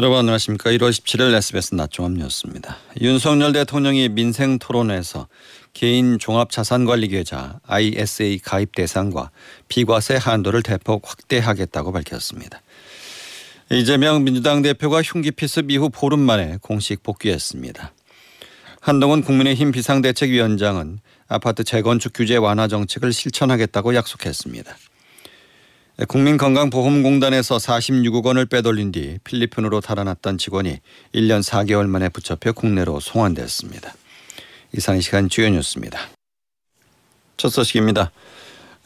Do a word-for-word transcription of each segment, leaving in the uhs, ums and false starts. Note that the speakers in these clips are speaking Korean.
여러분 안녕하십니까. 일월 십칠일 에스비에스 낮종합 뉴스입니다. 윤석열 대통령이 민생토론에서 개인 종합자산관리계좌 아이에스에이 가입 대상과 비과세 한도를 대폭 확대하겠다고 밝혔습니다. 이재명 민주당 대표가 흉기 피습 이후 보름 만에 공식 복귀했습니다. 한동훈 국민의힘 비상대책위원장은 아파트 재건축 규제 완화 정책을 실천하겠다고 약속했습니다. 국민건강보험공단에서 사십육억 원을 빼돌린 뒤 필리핀으로 달아났던 직원이 일 년 사 개월 만에 붙잡혀 국내로 송환됐습니다. 이상 이 시간 주요 뉴스입니다. 첫 소식입니다.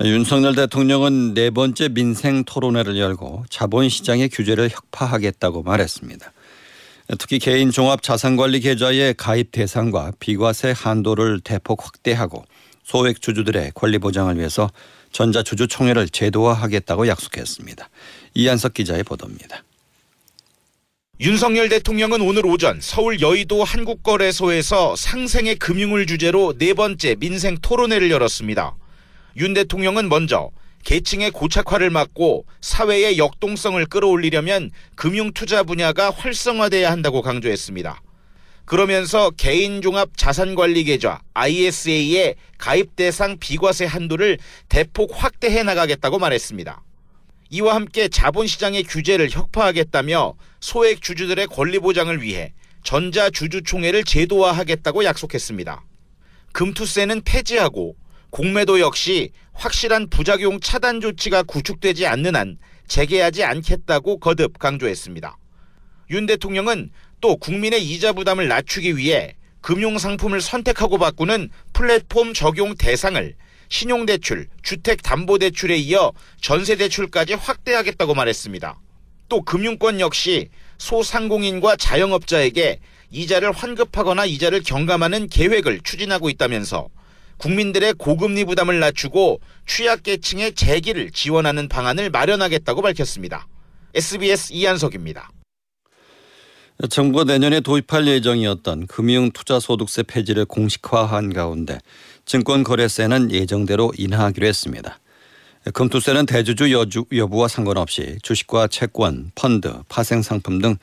윤석열 대통령은 네 번째 민생 토론회를 열고 자본시장의 규제를 혁파하겠다고 말했습니다. 특히 개인 종합자산관리 계좌의 가입 대상과 비과세 한도를 대폭 확대하고 소액 주주들의 권리 보장을 위해서 전자주주총회를 제도화하겠다고 약속했습니다. 이한석 기자의 보도입니다. 윤석열 대통령은 오늘 오전 서울 여의도 한국거래소에서 상생의 금융을 주제로 네 번째 민생 토론회를 열었습니다. 윤 대통령은 먼저 계층의 고착화를 막고 사회의 역동성을 끌어올리려면 금융투자 분야가 활성화돼야 한다고 강조했습니다. 그러면서 개인종합자산관리계좌 아이에스에이의 가입 대상 비과세 한도를 대폭 확대해 나가겠다고 말했습니다. 이와 함께 자본시장의 규제를 혁파하겠다며 소액 주주들의 권리 보장을 위해 전자주주총회를 제도화하겠다고 약속했습니다. 금투세는 폐지하고 공매도 역시 확실한 부작용 차단 조치가 구축되지 않는 한 재개하지 않겠다고 거듭 강조했습니다. 윤 대통령은 또 국민의 이자 부담을 낮추기 위해 금융상품을 선택하고 바꾸는 플랫폼 적용 대상을 신용대출, 주택담보대출에 이어 전세대출까지 확대하겠다고 말했습니다. 또 금융권 역시 소상공인과 자영업자에게 이자를 환급하거나 이자를 경감하는 계획을 추진하고 있다면서 국민들의 고금리 부담을 낮추고 취약계층의 재기를 지원하는 방안을 마련하겠다고 밝혔습니다. 에스비에스 이한석입니다. 정부가 내년에 도입할 예정이었던 금융투자소득세 폐지를 공식화한 가운데 증권거래세는 예정대로 인하하기로 했습니다. 금투세는 대주주 여주, 여부와 상관없이 주식과 채권, 펀드, 파생상품 등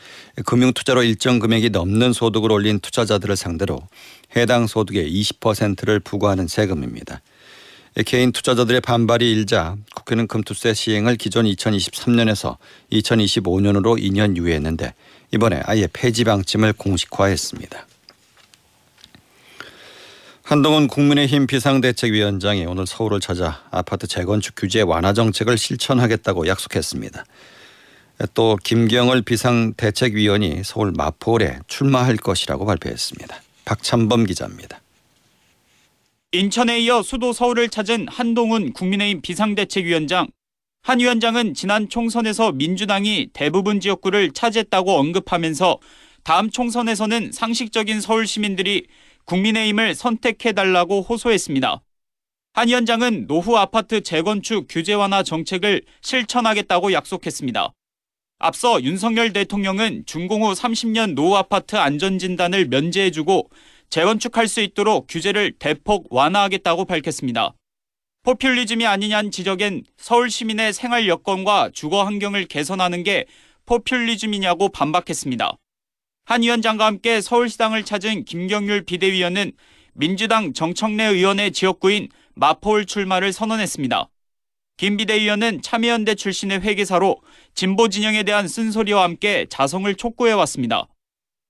금융투자로 일정 금액이 넘는 소득을 올린 투자자들을 상대로 해당 소득의 이십 퍼센트를 부과하는 세금입니다. 개인 투자자들의 반발이 일자 국회는 금투세 시행을 기존 이천이십삼 년에서 이천이십오 년으로 이 년 유예했는데 이번에 아예 폐지 방침을 공식화했습니다. 한동훈 국민의힘 비상대책위원장이 오늘 서울을 찾아 아파트 재건축 규제 완화 정책을 실천하겠다고 약속했습니다. 또 김경을 비상대책위원이 서울 마포홀에 출마할 것이라고 발표했습니다. 박찬범 기자입니다. 인천에 이어 수도 서울을 찾은 한동훈 국민의힘 비상대책위원장. 한 위원장은 지난 총선에서 민주당이 대부분 지역구를 차지했다고 언급하면서 다음 총선에서는 상식적인 서울 시민들이 국민의힘을 선택해달라고 호소했습니다. 한 위원장은 노후 아파트 재건축 규제 완화 정책을 실천하겠다고 약속했습니다. 앞서 윤석열 대통령은 준공 후 삼십 년 노후 아파트 안전진단을 면제해주고 재건축할 수 있도록 규제를 대폭 완화하겠다고 밝혔습니다. 포퓰리즘이 아니냐는 지적엔 서울 시민의 생활 여건과 주거 환경을 개선하는 게 포퓰리즘이냐고 반박했습니다. 한 위원장과 함께 서울시당을 찾은 김경률 비대위원은 민주당 정청래 의원의 지역구인 마포홀 출마를 선언했습니다. 김 비대위원은 참여연대 출신의 회계사로 진보 진영에 대한 쓴소리와 함께 자성을 촉구해왔습니다.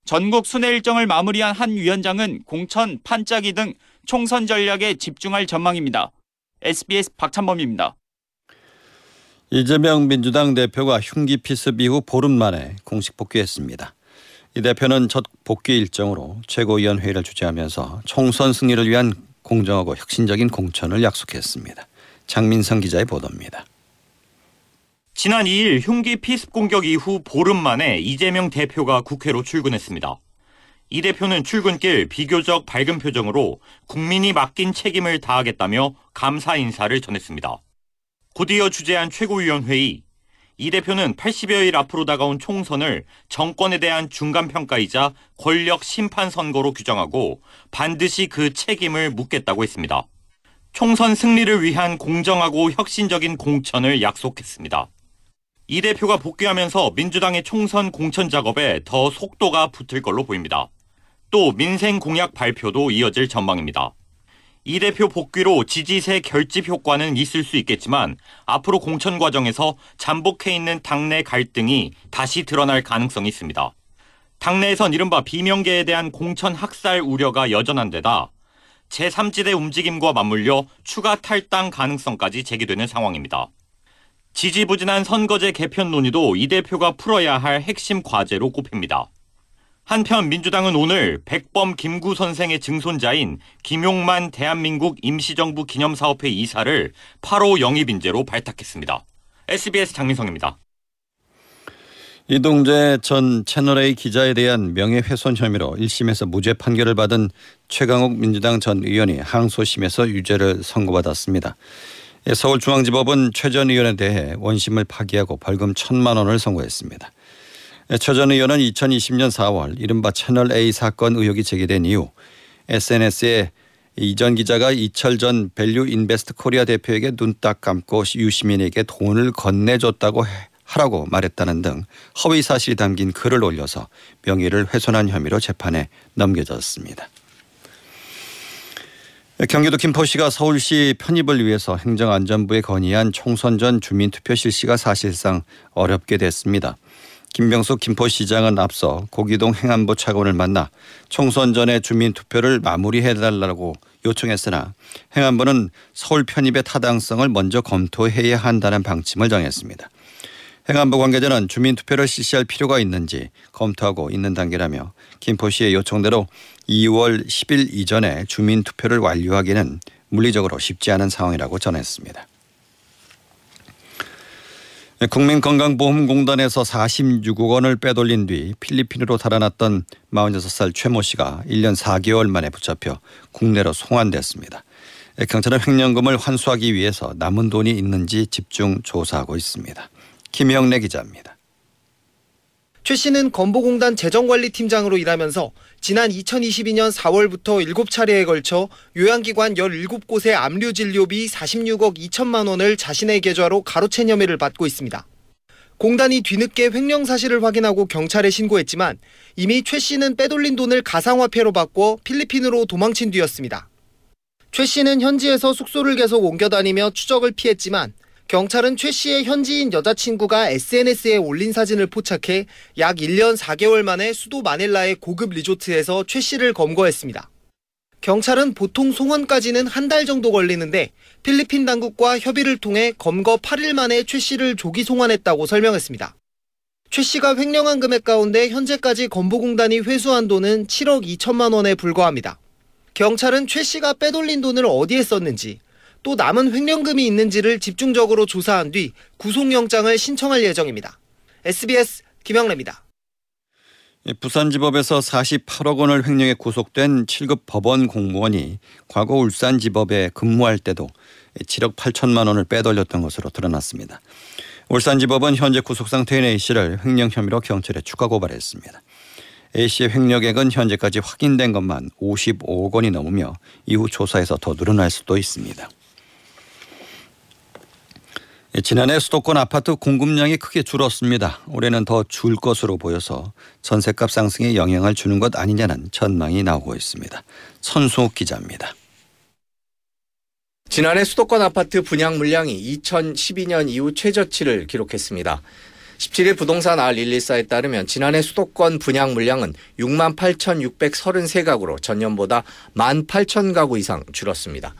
전국 순회 일정을 마무리한 한 위원장은 공천, 판짜기 등 총선 전략에 집중할 전망입니다. 에스비에스 박찬범입니다. 이재명 민주당 대표가 흉기 피습 이후 보름 만에 공식 복귀했습니다. 이 대표는 첫 복귀 일정으로 최고위원회의를 주재하면서 총선 승리를 위한 공정하고 혁신적인 공천을 약속했습니다. 장민성 기자의 보도입니다. 지난 이 일 흉기 피습 공격 이후 보름 만에 이재명 대표가 국회로 출근했습니다. 이 대표는 출근길 비교적 밝은 표정으로 국민이 맡긴 책임을 다하겠다며 감사 인사를 전했습니다. 곧이어 주재한 최고위원회의, 이 대표는 팔십여 일 앞으로 다가온 총선을 정권에 대한 중간평가이자 권력 심판 선거로 규정하고 반드시 그 책임을 묻겠다고 했습니다. 총선 승리를 위한 공정하고 혁신적인 공천을 약속했습니다. 이 대표가 복귀하면서 민주당의 총선 공천 작업에 더 속도가 붙을 걸로 보입니다. 또 민생 공약 발표도 이어질 전망입니다. 이 대표 복귀로 지지세 결집 효과는 있을 수 있겠지만 앞으로 공천 과정에서 잠복해 있는 당내 갈등이 다시 드러날 가능성이 있습니다. 당내에선 이른바 비명계에 대한 공천 학살 우려가 여전한 데다 제삼 지대 움직임과 맞물려 추가 탈당 가능성까지 제기되는 상황입니다. 지지부진한 선거제 개편 논의도 이 대표가 풀어야 할 핵심 과제로 꼽힙니다. 한편 민주당은 오늘 백범 김구 선생의 증손자인 김용만 대한민국 임시정부 기념사업회 이사를 팔 호 영입인재로 발탁했습니다. 에스비에스 장민성입니다. 이동재 전 채널A 기자에 대한 명예훼손 혐의로 일 심에서 무죄 판결을 받은 최강욱 민주당 전 의원이 항소심에서 유죄를 선고받았습니다. 서울중앙지법은 최 전 의원에 대해 원심을 파기하고 벌금 천만 원을 선고했습니다. 최 전 의원은 이천이십 년 사월 이른바 채널A 사건 의혹이 제기된 이후 에스엔에스에 이 전 기자가 이철 전 밸류인베스트코리아 대표에게 눈 딱 감고 유시민에게 돈을 건네줬다고 하라고 말했다는 등 허위 사실이 담긴 글을 올려서 명예를 훼손한 혐의로 재판에 넘겨졌습니다. 경기도 김포시가 서울시 편입을 위해서 행정안전부에 건의한 총선 전 주민투표 실시가 사실상 어렵게 됐습니다. 김병수 김포시장은 앞서 고기동 행안부 차관을 만나 총선 전에 주민투표를 마무리해달라고 요청했으나 행안부는 서울 편입의 타당성을 먼저 검토해야 한다는 방침을 정했습니다. 행안부 관계자는 주민투표를 실시할 필요가 있는지 검토하고 있는 단계라며 김포시의 요청대로 이월 십일 이전에 주민투표를 완료하기는 물리적으로 쉽지 않은 상황이라고 전했습니다. 국민건강보험공단에서 사십육억 원을 빼돌린 뒤 필리핀으로 달아났던 마흔여섯 살 최모 씨가 일 년 사 개월 만에 붙잡혀 국내로 송환됐습니다. 경찰은 횡령금을 환수하기 위해서 남은 돈이 있는지 집중 조사하고 있습니다. 김영래 기자입니다. 최 씨는 건보공단 재정관리팀장으로 일하면서 지난 이천이십이 년 사월부터 일곱 차례에 걸쳐 요양기관 열일곱 곳의 압류 진료비 사십육억 이천만 원을 자신의 계좌로 가로챈 혐의를 받고 있습니다. 공단이 뒤늦게 횡령 사실을 확인하고 경찰에 신고했지만 이미 최 씨는 빼돌린 돈을 가상화폐로 바꿔 필리핀으로 도망친 뒤였습니다. 최 씨는 현지에서 숙소를 계속 옮겨다니며 추적을 피했지만 경찰은 최 씨의 현지인 여자친구가 에스엔에스에 올린 사진을 포착해 약 일 년 사 개월 만에 수도 마닐라의 고급 리조트에서 최 씨를 검거했습니다. 경찰은 보통 송환까지는 한 달 정도 걸리는데 필리핀 당국과 협의를 통해 검거 팔 일 만에 최 씨를 조기 송환했다고 설명했습니다. 최 씨가 횡령한 금액 가운데 현재까지 건보공단이 회수한 돈은 칠억 이천만 원에 불과합니다. 경찰은 최 씨가 빼돌린 돈을 어디에 썼는지 또 남은 횡령금이 있는지를 집중적으로 조사한 뒤 구속영장을 신청할 예정입니다. 에스비에스 김영래입니다. 부산지법에서 사십팔억 원을 횡령해 구속된 칠 급 법원 공무원이 과거 울산지법에 근무할 때도 칠억 팔천만 원을 빼돌렸던 것으로 드러났습니다. 울산지법은 현재 구속 상태인 A씨를 횡령 혐의로 경찰에 추가 고발했습니다. A씨의 횡령액은 현재까지 확인된 것만 오십오억 원이 넘으며 이후 조사에서 더 늘어날 수도 있습니다. 지난해 수도권 아파트 공급량이 크게 줄었습니다. 올해는 더 줄 것으로 보여서 전셋값 상승에 영향을 주는 것 아니냐는 전망이 나오고 있습니다. 선수욱 기자입니다. 지난해 수도권 아파트 분양 물량이 이천십이 년 이후 최저치를 기록했습니다. 십칠 일 부동산 알 백십사에 따르면 지난해 수도권 분양 물량은 육만 팔천육백삼십삼 가구로 전년보다 만 팔천 가구 이상 줄었습니다.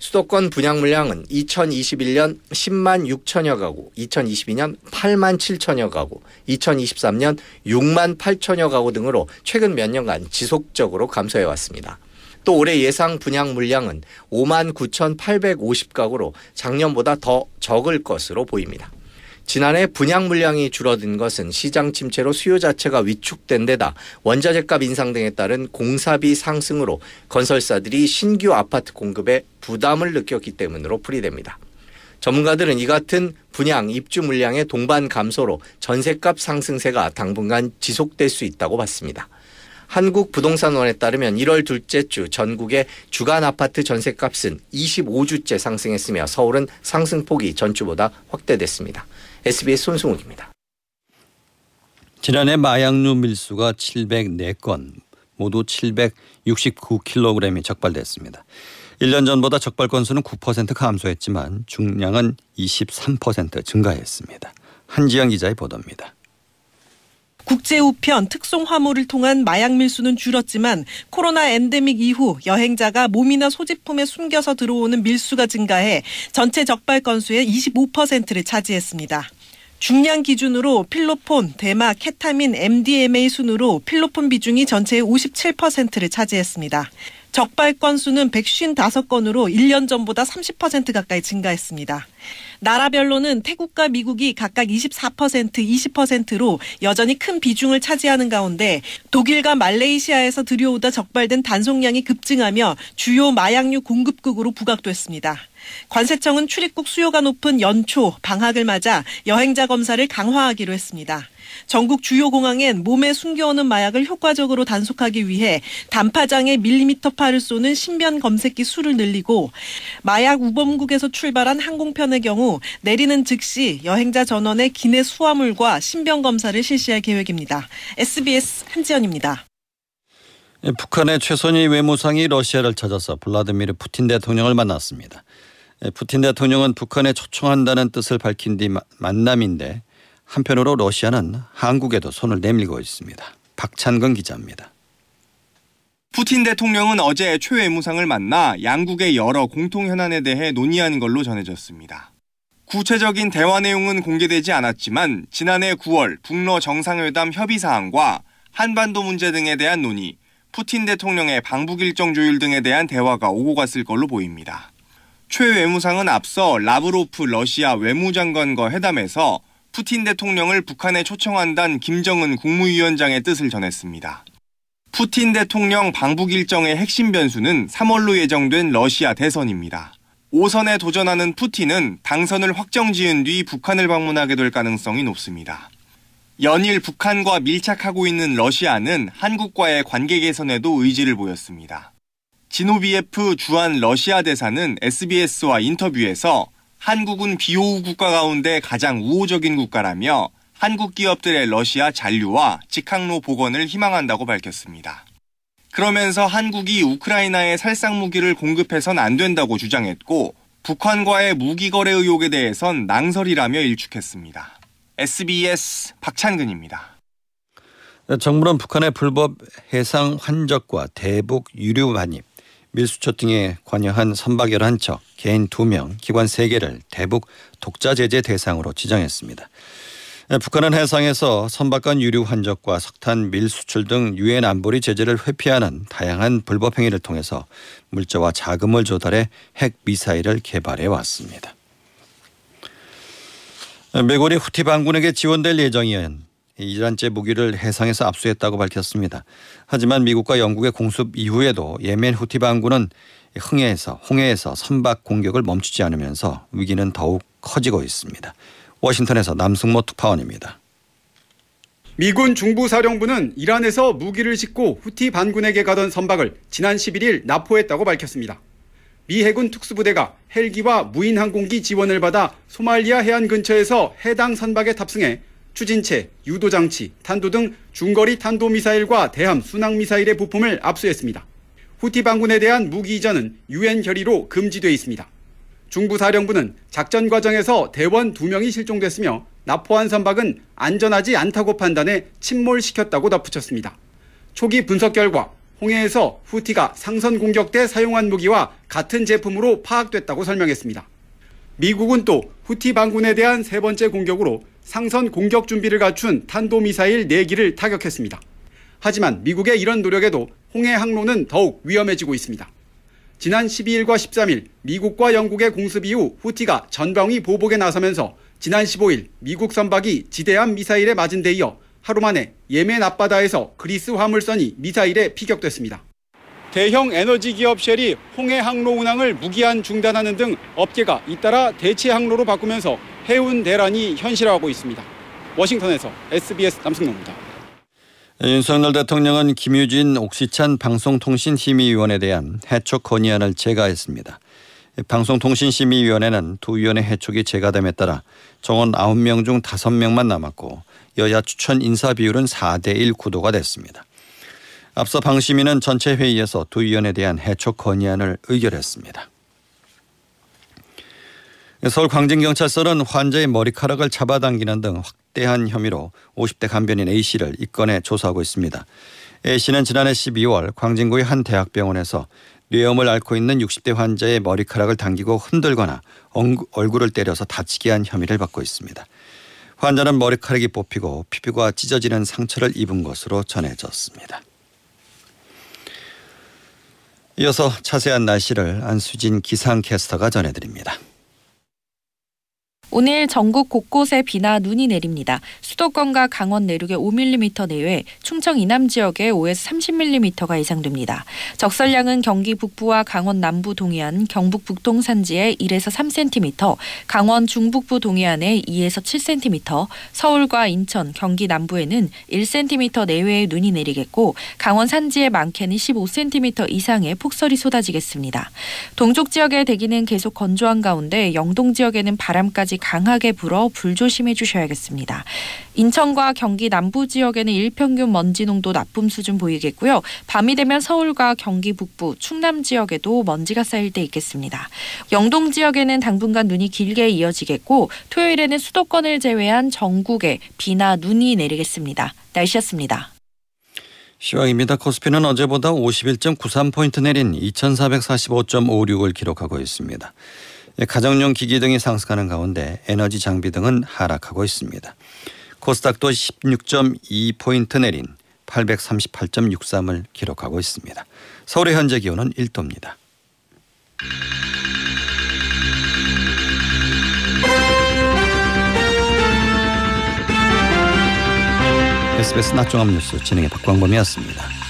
수도권 분양 물량은 이천이십일 년 십만 육천여 가구, 이천이십이 년 팔만 칠천여 가구, 이천이십삼 년 육만 팔천여 가구 등으로 최근 몇 년간 지속적으로 감소해왔습니다. 또 올해 예상 분양 물량은 오만 구천팔백오십 가구로 작년보다 더 적을 것으로 보입니다. 지난해 분양 물량이 줄어든 것은 시장 침체로 수요 자체가 위축된 데다 원자재값 인상 등에 따른 공사비 상승으로 건설사들이 신규 아파트 공급에 부담을 느꼈기 때문으로 풀이됩니다. 전문가들은 이 같은 분양 입주 물량의 동반 감소로 전셋값 상승세가 당분간 지속될 수 있다고 봤습니다. 한국부동산원에 따르면 일월 둘째 주 전국의 주간 아파트 전셋값은 이십오 주째 상승했으며 서울은 상승폭이 전주보다 확대됐습니다. 에스비에스 손승욱입니다. 지난해 마약류 밀수가 칠백사 건, 모두 칠백육십구 킬로그램이 적발됐습니다. 일 년 전보다 적발 건수는 구 퍼센트 감소했지만 중량은 이십삼 퍼센트 증가했습니다. 한지영 기자의 보도입니다. 국제우편 특송 화물을 통한 마약 밀수는 줄었지만 코로나 엔데믹 이후 여행자가 몸이나 소지품에 숨겨서 들어오는 밀수가 증가해 전체 적발 건수의 이십오 퍼센트를 차지했습니다. 중량 기준으로 필로폰, 대마, 케타민, 엠디엠에이 순으로 필로폰 비중이 전체의 오십칠 퍼센트를 차지했습니다. 적발 건수는 백오십오 건으로 일 년 전보다 삼십 퍼센트 가까이 증가했습니다. 나라별로는 태국과 미국이 각각 이십사 퍼센트, 이십 퍼센트로 여전히 큰 비중을 차지하는 가운데 독일과 말레이시아에서 들여오다 적발된 단속량이 급증하며 주요 마약류 공급국으로 부각됐습니다. 관세청은 출입국 수요가 높은 연초, 방학을 맞아 여행자 검사를 강화하기로 했습니다. 전국 주요 공항엔 몸에 숨겨오는 마약을 효과적으로 단속하기 위해 단파장에 밀리미터파를 쏘는 신변 검색기 수를 늘리고 마약 우범국에서 출발한 항공편의 경우 내리는 즉시 여행자 전원의 기내 수화물과 신변 검사를 실시할 계획입니다. 에스비에스 한지연입니다. 북한의 최선희 외무상이 러시아를 찾아서 블라디미르 푸틴 대통령을 만났습니다. 푸틴 대통령은 북한에 초청한다는 뜻을 밝힌 뒤 만남인데 한편으로 러시아는 한국에도 손을 내밀고 있습니다. 박찬근 기자입니다. 푸틴 대통령은 어제 최 외무상을 만나 양국의 여러 공통 현안에 대해 논의한 걸로 전해졌습니다. 구체적인 대화 내용은 공개되지 않았지만 지난해 구월 북러 정상회담 협의 사항과 한반도 문제 등에 대한 논의, 푸틴 대통령의 방북 일정 조율 등에 대한 대화가 오고 갔을 걸로 보입니다. 최 외무상은 앞서 라브로프 러시아 외무장관과 회담에서 푸틴 대통령을 북한에 초청한다는 김정은 국무위원장의 뜻을 전했습니다. 푸틴 대통령 방북 일정의 핵심 변수는 삼월로 예정된 러시아 대선입니다. 오선에 도전하는 푸틴은 당선을 확정지은 뒤 북한을 방문하게 될 가능성이 높습니다. 연일 북한과 밀착하고 있는 러시아는 한국과의 관계 개선에도 의지를 보였습니다. 지노비예프 주한 러시아 대사는 에스비에스와 인터뷰에서 한국은 비오우 국가 가운데 가장 우호적인 국가라며 한국 기업들의 러시아 잔류와 직항로 복원을 희망한다고 밝혔습니다. 그러면서 한국이 우크라이나에 살상 무기를 공급해선 안 된다고 주장했고 북한과의 무기 거래 의혹에 대해선 낭설이라며 일축했습니다. 에스비에스 박찬근입니다. 정부는 북한의 불법 해상 환적과 대북 유류 반입, 밀수초 등에 관여한 선박 열한 척, 개인 두 명, 기관 세 개를 대북 독자 제재 대상으로 지정했습니다. 북한은 해상에서 선박 간 유류 환적과 석탄 밀수출 등 유엔 안보리 제재를 회피하는 다양한 불법 행위를 통해서 물자와 자금을 조달해 핵미사일을 개발해 왔습니다. 미군이 후티 반군에게 지원될 예정이었는데 이란제 무기를 해상에서 압수했다고 밝혔습니다. 하지만 미국과 영국의 공습 이후에도 예멘 후티 반군은 흥해에서 홍해에서 선박 공격을 멈추지 않으면서 위기는 더욱 커지고 있습니다. 워싱턴에서 남승모 특파원입니다. 미군 중부사령부는 이란에서 무기를 싣고 후티 반군에게 가던 선박을 지난 십일 일 납포했다고 밝혔습니다. 미 해군 특수부대가 헬기와 무인 항공기 지원을 받아 소말리아 해안 근처에서 해당 선박에 탑승해 추진체, 유도장치, 탄도 등 중거리 탄도미사일과 대함 순항미사일의 부품을 압수했습니다. 후티 반군에 대한 무기 이전은 유엔 결의로 금지돼 있습니다. 중부사령부는 작전 과정에서 대원 두 명이 실종됐으며 납포한 선박은 안전하지 않다고 판단해 침몰시켰다고 덧붙였습니다. 초기 분석 결과 홍해에서 후티가 상선 공격 때 사용한 무기와 같은 제품으로 파악됐다고 설명했습니다. 미국은 또 후티 반군에 대한 세 번째 공격으로 상선 공격 준비를 갖춘 탄도미사일 네 기를 타격했습니다. 하지만 미국의 이런 노력에도 홍해 항로는 더욱 위험해지고 있습니다. 지난 십이 일과 십삼 일 미국과 영국의 공습 이후 후티가 전방위 보복에 나서면서 지난 십오 일 미국 선박이 지대함 미사일에 맞은 데 이어 하루 만에 예멘 앞바다에서 그리스 화물선이 미사일에 피격됐습니다. 대형 에너지 기업 쉘이 홍해 항로 운항을 무기한 중단하는 등 업계가 잇따라 대체 항로로 바꾸면서 해운 대란이 현실화하고 있습니다. 워싱턴에서 에스비에스 남승노입니다. 윤석열 대통령은 김유진, 옥시찬 방송통신심의위원에 대한 해촉 건의안을 제거했습니다. 방송통신심의위원회는 두 위원회 해촉이 재가됨에 따라 정원 아홉 명 중 다섯 명만 남았고 여야 추천 인사 비율은 사 대 일 구도가 됐습니다. 앞서 방심위는 전체 회의에서 두 위원회에 대한 해촉 건의안을 의결했습니다. 서울 광진경찰서는 환자의 머리카락을 잡아당기는 등 확대한 혐의로 오십 대 간변인 A씨를 입건해 조사하고 있습니다. A씨는 지난해 십이월 광진구의 한 대학병원에서 뇌염을 앓고 있는 육십 대 환자의 머리카락을 당기고 흔들거나 얼굴을 때려서 다치게 한 혐의를 받고 있습니다. 환자는 머리카락이 뽑히고 피부가 찢어지는 상처를 입은 것으로 전해졌습니다. 이어서 자세한 날씨를 안수진 기상캐스터가 전해드립니다. 오늘 전국 곳곳에 비나 눈이 내립니다. 수도권과 강원 내륙에 오 밀리미터 내외, 충청 이남 지역에 오에서 삼십 밀리미터가 예상됩니다. 적설량은 경기 북부와 강원 남부 동해안, 경북 북동 산지에 일에서 삼 센티미터, 강원 중북부 동해안에 이에서 칠 센티미터, 서울과 인천, 경기 남부에는 일 센티미터 내외의 눈이 내리겠고 강원 산지에 많게는 십오 센티미터 이상의 폭설이 쏟아지겠습니다. 동쪽 지역의 대기는 계속 건조한 가운데 영동 지역에는 바람까지 강하게 불어 불조심해 주셔야겠습니다. 인천과 경기 남부 지역에는 일평균 먼지 농도 나쁨 수준 보이겠고요. 밤이 되면 서울과 경기 북부, 충남 지역에도 먼지가 쌓일 때 있겠습니다. 영동 지역에는 당분간 눈이 길게 이어지겠고 토요일에는 수도권을 제외한 전국에 비나 눈이 내리겠습니다. 날씨였습니다. 시황입니다. 코스피는 어제보다 오십일 점 구삼 포인트 내린 이천사백사십오 점 오육을 기록하고 있습니다. 가정용 기기 등이 상승하는 가운데 에너지 장비 등은 하락하고 있습니다. 코스닥도 십육 점 이 포인트 내린 팔백삼십팔 점 육삼을 기록하고 있습니다. 서울의 현재 기온은 일 도입니다. 에스비에스 낮종합뉴스 진행의 박광범이었습니다.